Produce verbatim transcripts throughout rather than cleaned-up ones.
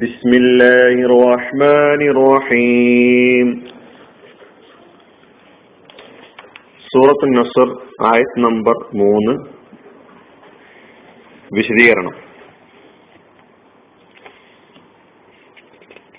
ബിസ്മില്ലാഹിർ റഹ്മാനിർ റഹീം. സൂറത്തുൻ നസ്ർ ആയത് നമ്പർ മൂന്ന്. വിശദീകരണം.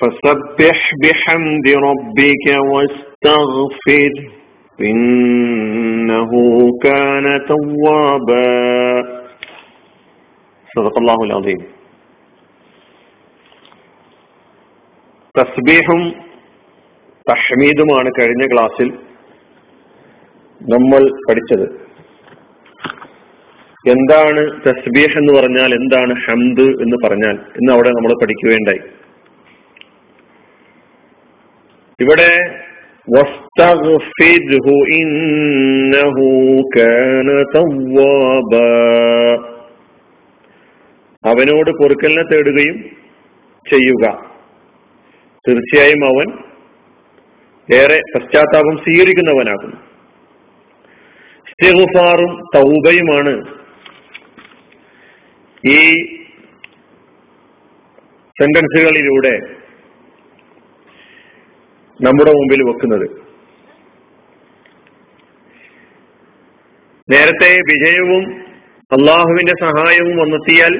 ഫസബ്ബിഹ് ബിഹംദി റബ്ബിക വസ്തഗ്ഫിർ ഇന്നഹു കാന തവ്വാബ. സദഖല്ലാഹുൽ അസീം. തസ്ബീഹും തഹ്മീദുമാണ് കഴിഞ്ഞ ക്ലാസ്സിൽ നമ്മൾ പഠിച്ചത്. എന്താണ് തസ്ബീഹ് എന്ന് പറഞ്ഞാൽ, എന്താണ് ഹംദ് എന്ന് പറഞ്ഞാൽ എന്ന് അവിടെ നമ്മൾ പഠിക്കുകയുണ്ടായി. ഇവിടെ വസ്തഗ്ഫിർഹു ഇന്നഹു കാന തവ്വാബ, അവനോട് പൊറുക്കലിനെ തേടുകയും ചെയ്യുക, തീർച്ചയായും അവൻ ഏറെ പശ്ചാത്താപം സ്വീകരിക്കുന്നവനാകുന്നു. ഇസ്തിഗ്ഫാറും തൗബയുമാണ് ഈ സെന്റൻസുകളിലൂടെ നമ്മുടെ മുമ്പിൽ വെക്കുന്നത്. നേരത്തെ വിജയവും അള്ളാഹുവിന്റെ സഹായവും വന്നെത്തിയാൽ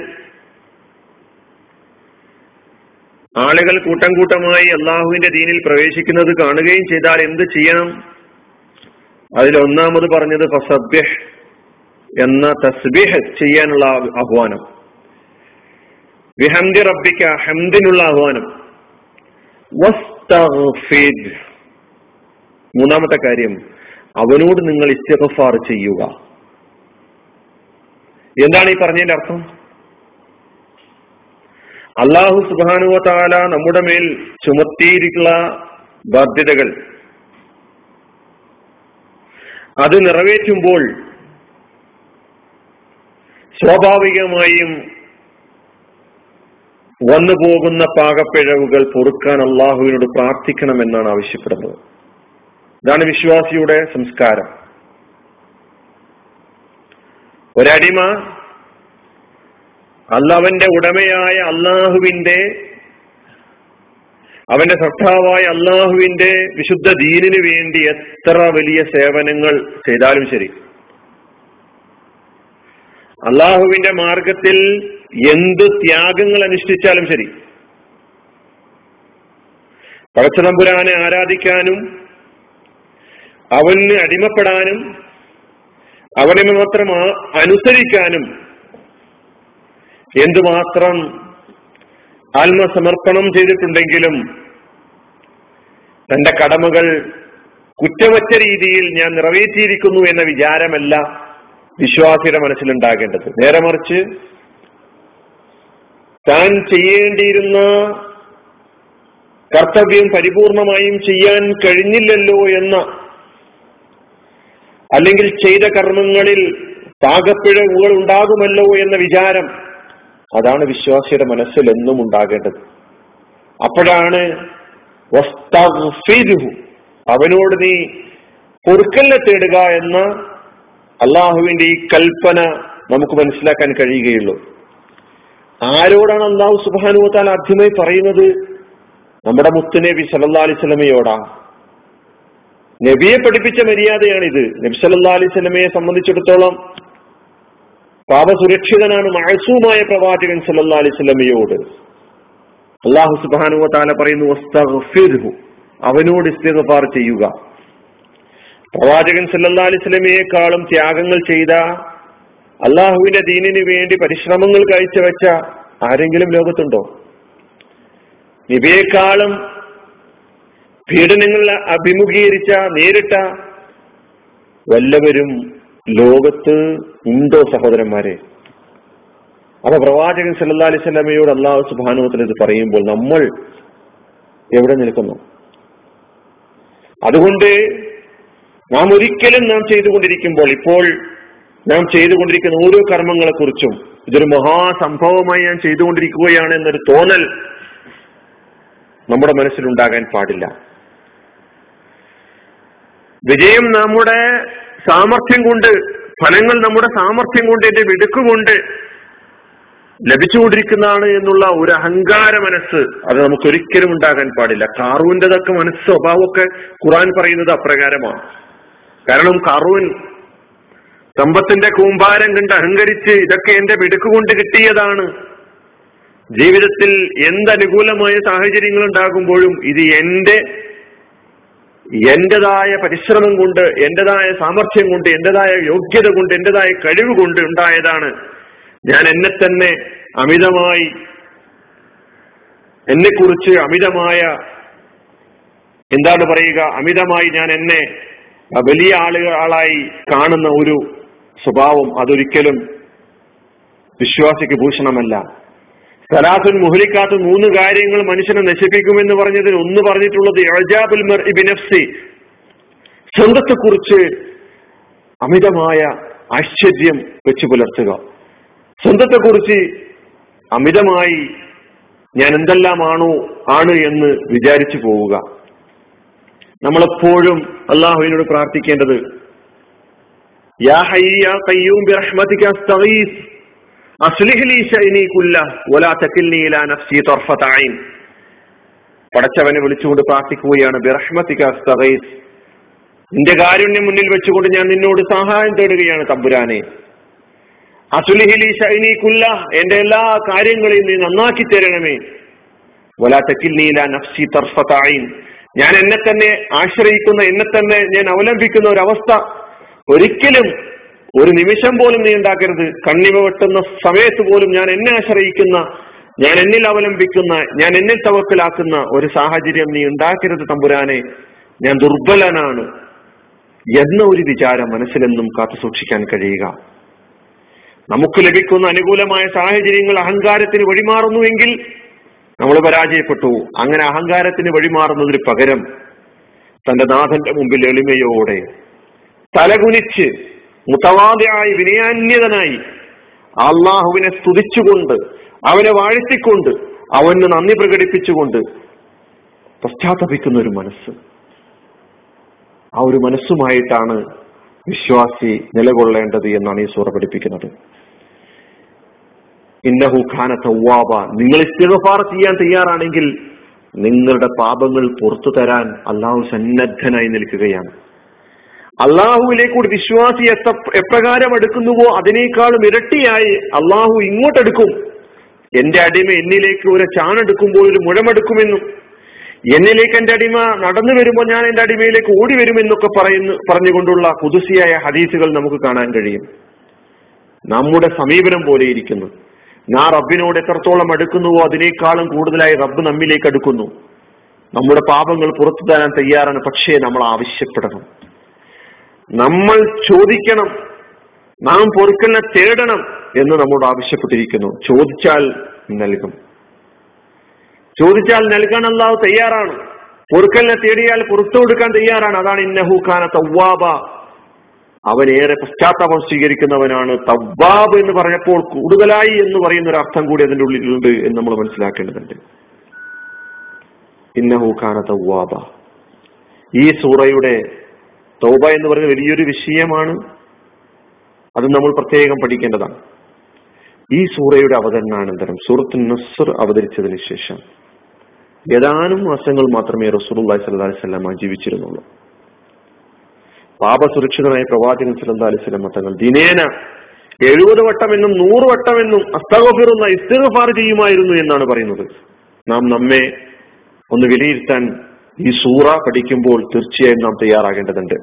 ആളുകൾ കൂട്ടം കൂട്ടമായി അള്ളാഹുവിന്റെ ദീനിൽ പ്രവേശിക്കുന്നത് കാണുകയും ചെയ്താൽ എന്ത് ചെയ്യണം? അതിലൊന്നാമത് പറഞ്ഞത് ഫസബ്ബിഹ് എന്ന തസ്ബീഹ് ചെയ്യാനുള്ള ആഹ്വാനം, ബിഹംദി റബ്ബിക ഹംദിനുള്ള ആഹ്വാനം. വസ്തഗ്ഫിർ മൂന്നാമത്തെ കാര്യം, അവനോട് നിങ്ങൾ ഇസ്തിഗ്ഫാർ ചെയ്യുക. എന്താണ് ഈ പറഞ്ഞതിന്റെ അർത്ഥം? അല്ലാഹു സുബ്ഹാനഹു വ തആല നമ്മുടെ മേൽ ചുമത്തിയിരിക്കുന്ന ബാധ്യതകൾ അത് നിറവേറ്റുമ്പോൾ സ്വാഭാവികമായും വന്നു പോകുന്ന പാകപ്പിഴവുകൾ പൊറുക്കാൻ അള്ളാഹുവിനോട് പ്രാർത്ഥിക്കണം എന്നാണ് ആവശ്യപ്പെടുന്നത്. ഇതാണ് വിശ്വാസിയുടെ സംസ്കാരം. ഒരടിമ അള്ളവന്റെ ഉടമയായ അള്ളാഹുവിന്റെ, അവന്റെ സൃഷ്ടാവായ അള്ളാഹുവിന്റെ വിശുദ്ധ ദീനിനു വേണ്ടി എത്ര വലിയ സേവനങ്ങൾ ചെയ്താലും ശരി, അള്ളാഹുവിന്റെ മാർഗത്തിൽ എന്ത് ത്യാഗങ്ങൾ അനുഷ്ഠിച്ചാലും ശരി, പടച്ചതമ്പുരാനെ ആരാധിക്കാനും അവന് അടിമപ്പെടാനും അവനെ മാത്രം അനുസരിക്കാനും എന്തുമാത്രം ആത്മസമർപ്പണം ചെയ്തിട്ടുണ്ടെങ്കിലും തന്റെ കടമകൾ കുറ്റമറ്റ രീതിയിൽ ഞാൻ നിറവേറ്റിയിരിക്കുന്നു എന്ന വിചാരമല്ല വിശ്വാസിയുടെ മനസ്സിലുണ്ടാകേണ്ടത്. നേരെ മറിച്ച് താൻ ചെയ്യേണ്ടിയിരുന്ന കർത്തവ്യം പരിപൂർണമായും ചെയ്യാൻ കഴിഞ്ഞില്ലല്ലോ എന്ന, അല്ലെങ്കിൽ ചെയ്ത കർമ്മങ്ങളിൽ പാകപ്പിഴവുകൾ ഉണ്ടാകുമല്ലോ എന്ന വിചാരം, അതാണ് വിശ്വാസിയുടെ മനസ്സിൽ എന്നും ഉണ്ടാകേണ്ടത്. അപ്പോഴാണ് വസ്തഗ്ഫിർഹു, അവനോട് നീ പൊറുക്കലിനെ തേടുക എന്ന അള്ളാഹുവിന്റെ ഈ കൽപ്പന നമുക്ക് മനസ്സിലാക്കാൻ കഴിയുകയുള്ളൂ. ആരോടാണ് അള്ളാഹു സുബ്ഹാനഹു വ തആല ആദ്യമായി പറയുന്നത്? നമ്മുടെ മുത്തുനബി സല്ലല്ലാഹു അലൈഹി വസല്ലമയോടാണ്. നബിയെ പഠിപ്പിച്ച മര്യാദയാണിത്. നബി സല്ലല്ലാഹു അലൈഹി വസല്ലമയെ സംബന്ധിച്ചിടത്തോളം പാപസുരക്ഷിതനാണ് മഅസൂമായ പ്രവാചകൻ സല്ലല്ലാഹു അലൈഹി വസല്ലമയോട് അല്ലാഹു സുബ്ഹാനഹു വ തആല പറയുന്നു വസ്തഗ്ഫിർഹു, അവനോട് ഇസ്തിഗ്ഫാർ ചെയ്യുക. പ്രവാചകൻ സല്ലല്ലാഹു അലൈഹി വസല്ലമയെക്കാളും ത്യാഗങ്ങൾ ചെയ്ത, അള്ളാഹുവിന്റെ ദീനിനു വേണ്ടി പരിശ്രമങ്ങൾ കാഴ്ചവെച്ച ആരെങ്കിലും ലോകത്തുണ്ടോ? നബിയെക്കാളും പീഡനങ്ങൾ അഭിമുഖീകരിച്ച, നേരിട്ട വല്ലവരും ലോകത്ത് ഉണ്ടോ സഹോദരന്മാരെ? അപ്പൊ പ്രവാചകൻ സല്ലല്ലാഹു അലൈഹി വസല്ലമയോട് അള്ളാഹു സുബ്ഹാനഹു വ തആല ഇത് പറയുമ്പോൾ നമ്മൾ എവിടെ നിൽക്കുന്നു? അതുകൊണ്ട് നാം ഒരിക്കലും നാം ചെയ്തുകൊണ്ടിരിക്കുമ്പോൾ, ഇപ്പോൾ നാം ചെയ്തുകൊണ്ടിരിക്കുന്ന ഓരോ കർമ്മങ്ങളെ കുറിച്ചും ഇതൊരു മഹാസംഭവമായി ഞാൻ ചെയ്തുകൊണ്ടിരിക്കുകയാണ് എന്നൊരു തോന്നൽ നമ്മുടെ മനസ്സിലുണ്ടാകാൻ പാടില്ല. വിജയം നമ്മുടെ സാമർഥ്യം കൊണ്ട്, ഫലങ്ങൾ നമ്മുടെ സാമർഥ്യം കൊണ്ട്, എന്റെ മിടുക്കുകൊണ്ട്, ലഭിച്ചുകൊണ്ടിരിക്കുന്നതാണ് എന്നുള്ള ഒരു അഹങ്കാര മനസ്സ് അത് നമുക്കൊരിക്കലും ഉണ്ടാകാൻ പാടില്ല. ഖാറൂന്റെതൊക്കെ മനസ്സ് സ്വഭാവമൊക്കെ ഖുർആൻ പറയുന്നത് അപ്രകാരമാണ്. കാരണം ഖാറൂൻ സമ്പത്തിന്റെ കൂമ്പാരം കണ്ട് അഹങ്കരിച്ച് ഇതൊക്കെ എന്റെ മിടുക്ക് കൊണ്ട് കിട്ടിയതാണ്, ജീവിതത്തിൽ എന്തനുകൂലമായ സാഹചര്യങ്ങൾ ഉണ്ടാകുമ്പോഴും ഇത് എന്റെ എന്റേതായ പരിശ്രമം കൊണ്ട്, എന്റേതായ സാമർഥ്യം കൊണ്ട്, എന്റേതായ യോഗ്യത കൊണ്ട്, എന്റേതായ കഴിവ് കൊണ്ട് ഉണ്ടായതാണ്. ഞാൻ എന്നെ തന്നെ അമിതമായി എന്നെക്കുറിച്ച് അമിതമായ എന്താണ് പറയുക അമിതമായി ഞാൻ എന്നെ വലിയ ആളുകൾ ആളായി കാണുന്ന ഒരു സ്വഭാവം അതൊരിക്കലും വിശ്വാസിക്ക് ഭൂഷണമല്ല. സലാത്തുൻ മുഹ്ലിക്കാത്ത് മൂന്ന് കാര്യങ്ങൾ മനുഷ്യനെ നശിപ്പിക്കുമെന്ന് പറഞ്ഞതിൽ ഒന്ന് പറഞ്ഞിട്ടുള്ളത് ഇഅ്ജാബുൽ മർഇ ബിനഫ്സി, സ്വന്തത്തെക്കുറിച്ച് അമിതമായ ആശ്ചര്യം വെച്ച് പുലർത്തുക, സ്വന്തത്തെക്കുറിച്ച് അമിതമായി ഞാൻ എന്തെല്ലാമാണോ ആണ് എന്ന് വിചാരിച്ചു പോവുക. നമ്മളെപ്പോഴും അള്ളാഹുവിനോട് പ്രാർത്ഥിക്കേണ്ടത് യാ ഹയ്യ് യാ ഖയ്യൂം ബിറഹ്മതിക അസ്തഗീസ് അസ്ലിഹ് ലീ ശഅനി കുല്ലഹ് വലാ തകിൽനി ഇലാ നഫ്സി തർഫത ഐൻ. പടച്ചവനെ വിളിച്ചുകൊണ്ട് പ്രാർത്ഥിക്കുകയാണ് ബിറഹ്മതിക അസ്തഗീസ്, നിന്റെ കാരുണ്യം മുന്നിൽ വെച്ചുകൊണ്ട് ഞാൻ നിന്നോട് സഹായം തേടുകയാണ് തമ്പുരാനെ. അസ്ലിഹ് ലീ ശഅനി കുല്ലഹ്, എന്റെ എല്ലാ കാര്യങ്ങളെയും നീ നന്നാക്കി തരണമേ. വലാ തകിൽനി ഇലാ നഫ്സി തർഫത ഐൻ, ഞാൻ എന്നെ തന്നെ ആശ്രയിക്കുന്ന, എന്നെ തന്നെ ഞാൻ അവലംബിക്കുന്ന ഒരവസ്ഥ ഒരിക്കലും ഒരു നിമിഷം പോലും നീ ഉണ്ടാക്കരുത്. കണ്ണിമ വെട്ടുന്ന സമയത്ത് പോലും ഞാൻ എന്നെ ആശ്രയിക്കുന്ന, ഞാൻ എന്നിൽ അവലംബിക്കുന്ന, ഞാൻ എന്നിൽ തവക്കലാക്കുന്ന ഒരു സാഹചര്യം നീ ഉണ്ടാക്കരുത് തമ്പുരാനെ, ഞാൻ ദുർബലനാണ് എന്ന ഒരു വിചാരം മനസ്സിലെന്നും കാത്തു സൂക്ഷിക്കാൻ കഴിയുക. നമുക്ക് ലഭിക്കുന്ന അനുകൂലമായ സാഹചര്യങ്ങൾ അഹങ്കാരത്തിന് വഴിമാറുന്നുവെങ്കിൽ നമ്മൾ പരാജയപ്പെട്ടു. അങ്ങനെ അഹങ്കാരത്തിന് വഴിമാറുന്നതിന് പകരം തന്റെ നാഥന്റെ മുമ്പിൽ എളിമയോടെ തലകുനിച്ച് മുതവാദിയായി വിനയാന്യതനായി അള്ളാഹുവിനെ സ്തുതിച്ചുകൊണ്ട്, അവനെ വാഴ്ത്തിക്കൊണ്ട്, അവന് നന്ദി പ്രകടിപ്പിച്ചുകൊണ്ട് പശ്ചാത്തപിക്കുന്ന ഒരു മനസ്സ്, ആ ഒരു മനസ്സുമായിട്ടാണ് വിശ്വാസി നിലകൊള്ളേണ്ടത് എന്നാണ് ഈ സൂറ പഠിപ്പിക്കുന്നത്. ഇന്നഹു കാന തവ്വാബ, നിങ്ങൾ ഇസ്തിഗ്ഫാർ ചെയ്യാൻ തയ്യാറാണെങ്കിൽ നിങ്ങളുടെ പാപങ്ങൾ പുറത്തു തരാൻ അള്ളാഹു സന്നദ്ധനായി നിൽക്കുകയാണ്. അള്ളാഹുവിലേക്കൂടി വിശ്വാസി എത്ര എപ്രകാരം അടുക്കുന്നുവോ അതിനേക്കാളും ഇരട്ടിയായി അള്ളാഹു ഇങ്ങോട്ടെടുക്കും. എന്റെ അടിമ എന്നിലേക്ക് ഒരു ചാണെടുക്കുമ്പോൾ ഒരു മുഴമെടുക്കുമെന്നും എന്നിലേക്ക് എന്റെ അടിമ നടന്നു വരുമ്പോൾ ഞാൻ എന്റെ അടിമയിലേക്ക് ഓടി വരുമെന്നൊക്കെ പറയുന്നു പറഞ്ഞുകൊണ്ടുള്ള ഖുദ്സിയായ ഹദീസുകൾ നമുക്ക് കാണാൻ കഴിയും. നമ്മുടെ സമീപനം പോലെ ഇരിക്കുന്നു. നാ റബ്ബിനോട് എത്രത്തോളം അടുക്കുന്നുവോ അതിനേക്കാളും കൂടുതലായി റബ്ബ് നമ്മിലേക്ക് അടുക്കുന്നു. നമ്മുടെ പാപങ്ങൾ പുറത്തു തരാൻ തയ്യാറാണ്. പക്ഷേ നമ്മൾ ആവശ്യപ്പെടണം, നമ്മൾ ചോദിക്കണം, നാം പൊറുക്കലിനെ തേടണം എന്ന് നമ്മോട് ആവശ്യപ്പെട്ടിരിക്കുന്നു. ചോദിച്ചാൽ നൽകും, ചോദിച്ചാൽ നൽകാൻ അല്ലാഹു തയ്യാറാണ്. പൊറുക്കലിനെ തേടിയാൽ പുറത്തു കൊടുക്കാൻ തയ്യാറാണ്. അതാണ് ഇന്നഹു കാന തവ്വാബ, അവനേറെ പശ്ചാത്താപം സ്വീകരിക്കുന്നവനാണ്. തവ്വാബ് എന്ന് പറഞ്ഞപ്പോൾ കൂടുതലായി എന്ന് പറയുന്ന ഒരു അർത്ഥം കൂടി അതിന്റെ ഉള്ളിലുണ്ട് എന്ന് നമ്മൾ മനസ്സിലാക്കേണ്ടതുണ്ട്. ഇന്നഹു കാന തവ്വാബ, ഈ സൂറയുടെ തൗബ എന്ന് പറയുന്ന വലിയൊരു വിഷയമാണ്. അത് നമ്മൾ പ്രത്യേകം പഠിക്കേണ്ടതാണ്. ഈ സൂറയുടെ അവതരണാനന്തരം സൂറത്തുൻ നസ്ർ അവതരിച്ചതിന് ശേഷം ഏതാനും മാസങ്ങൾ മാത്രമേ റസൂലുള്ളാഹി സ്വല്ലല്ലാഹി അലൈഹി വസല്ലം ജീവിച്ചിരുന്നുള്ളൂ. പാപസുരക്ഷിതനായ പ്രവാചകൻ സ്വല്ലല്ലാഹി അലൈഹി വസല്ലം തങ്ങൾ ദിനേന എഴുപത് വട്ടമെന്നും നൂറ് വട്ടമെന്നും അസ്തഗ്ഫിറുല്ലാഹ് ഇസ്തിഗ്ഫാർ ചെയ്യുമായിരുന്നു എന്നാണ് പറയുന്നത്. നാം നമ്മെ ഒന്ന് വിലയിരുത്താൻ ഈ സൂറ പഠിക്കുമ്പോൾ തീർച്ചയായും നാം തയ്യാറാകേണ്ടതുണ്ട്.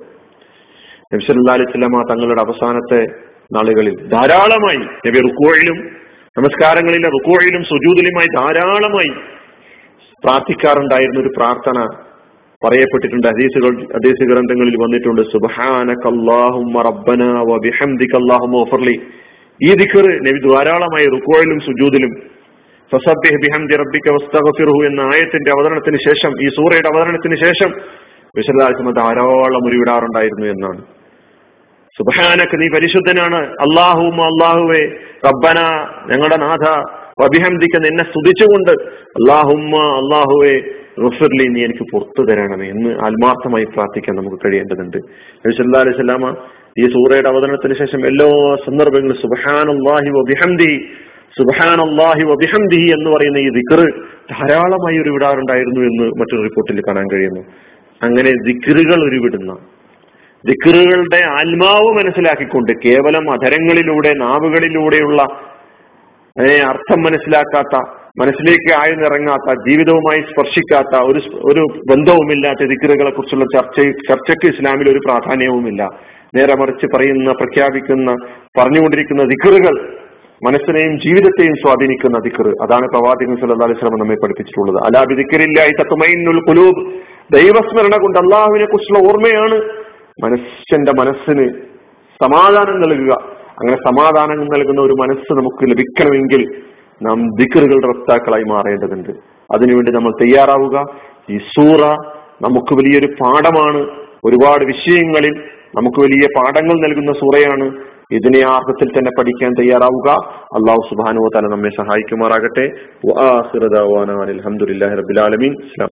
നബി സല്ലല്ലാഹു അലൈഹി വസല്ലം തങ്ങളുടെ അവസാനത്തെ നാളുകളിൽ ധാരാളമായി നബി റുക്വയിലും നമസ്കാരങ്ങളിലെ റുക്വയിലും സുജൂദിലുമായി ധാരാളമായി പ്രാർത്ഥിക്കാറുണ്ടായിരുന്ന ഒരു പ്രാർത്ഥന പറയപ്പെട്ടിട്ടുണ്ട്. ഹദീസുകൾ ഹദീസ് ഗ്രന്ഥങ്ങളിൽ വന്നിട്ടുണ്ട്. സുബ്ഹാനകല്ലാഹുമ്മ റബ്ബനാ വബിഹംദികല്ലാഹുമ്മ ഗഫർലി, ഈ ദിക്ർ നബി ധാരാളമായി റുക്വയിലും സുജൂദിലും ഫസബ്ബിഹ് ബിഹംദി റബ്ബിക വസ്തഗ്ഫിർഹു എന്ന ആയത്തിന്റെ അവതരണത്തിന് ശേഷം, ഈ സൂറയുടെ അവതരണത്തിന് ശേഷം വിശദാംശം ധാരാളം ഉരുവിടാറുണ്ടായിരുന്നു എന്നാണ്. സുബ്ഹാനക, നീ പരിശുദ്ധനാണ്, അല്ലാഹുമ്മ അല്ലാഹുവേ, റബ്ബന ഞങ്ങളുടെ നാഥ, വബിഹംദിക നിന്നെ സ്തുതിച്ചുകൊണ്ട്, അല്ലാഹുമ്മ അല്ലാഹുവേ ഗഫർലി നീ എനിക്ക് പുറത്തു തരണമേ എന്ന് ആത്മാർത്ഥമായി പ്രാർത്ഥിക്കാൻ നമുക്ക് കഴിയേണ്ടതുണ്ട്. നബി സല്ലല്ലാഹു അലൈഹി വസല്ലമ ഈ സൂറയുടെ അവതരണത്തിന് ശേഷം എല്ലാ സന്ദർഭങ്ങളും സുബ്ഹാനല്ലാഹി വബിഹംദിഹി സുബ്ഹാനല്ലാഹി വബിഹംദിഹി എന്ന് പറയുന്ന ഈ ദിക്റ് ധാരാളമായി ഉരുവിടാറുണ്ടായിരുന്നു എന്ന് മറ്റൊരു റിപ്പോർട്ടിൽ കാണാൻ കഴിയുന്നു. അങ്ങനെ ദിക്റുകൾ ഉരുവിടുന്ന, ദിക്റുകളുടെ ആത്മാവ് മനസ്സിലാക്കിക്കൊണ്ട്, കേവലം അധരങ്ങളിലൂടെ നാവുകളിലൂടെയുള്ള അർത്ഥം മനസ്സിലാക്കാത്ത, മനസ്സിലേക്ക് ആഴ്ന്നിറങ്ങാത്ത, ജീവിതവുമായി സ്പർശിക്കാത്ത, ഒരു ഒരു ബന്ധവുമില്ലാത്ത ദിക്റുകളെ കുറിച്ചുള്ള ചർച്ച ചർച്ചയ്ക്ക് ഇസ്ലാമിൽ ഒരു പ്രാധാന്യവുമില്ല. നേരെ മറിച്ച് പറയുന്ന, പ്രഖ്യാപിക്കുന്ന, പറഞ്ഞുകൊണ്ടിരിക്കുന്ന ദിക്റുകൾ മനസ്സിനെയും ജീവിതത്തെയും സ്വാധീനിക്കുന്ന ദിക്റ്, അതാണ് പ്രവാചകൻ സല്ലല്ലാഹു അലൈഹി വസല്ലം നമ്മെ പഠിപ്പിച്ചിട്ടുള്ളത്. അലാ ബിദിക്റില്ലാഹി തത്മഇന്നുൽ ഖുലൂബ്, ദൈവസ്മരണ കൊണ്ട്, അള്ളാഹുവിനെ കുറിച്ചുള്ള ഓർമ്മയാണ് മനുഷ്യന്റെ മനസ്സിന് സമാധാനം നൽകുക. അങ്ങനെ സമാധാനം നൽകുന്ന ഒരു മനസ്സ് നമുക്ക് ലഭിക്കണമെങ്കിൽ നാം ദിക്റുകളുടെ വക്താക്കളായി മാറേണ്ടതുണ്ട്. അതിനുവേണ്ടി നമ്മൾ തയ്യാറാവുക. ഈ സൂറ നമുക്ക് വലിയൊരു പാഠമാണ്. ഒരുപാട് വിഷയങ്ങളിൽ നമുക്ക് വലിയ പാഠങ്ങൾ നൽകുന്ന സൂറയാണ്. ഇതിനെ ആ അർത്ഥത്തിൽ തന്നെ പഠിക്കാൻ തയ്യാറാവുക. അള്ളാഹു സുബ്ഹാനഹു വ തആല നമ്മെ സഹായിക്കുമാറാകട്ടെ. വആഖിറു ദഅ്വാനാ അൽഹംദുലില്ലാഹി റബ്ബിൽ ആലമീൻ.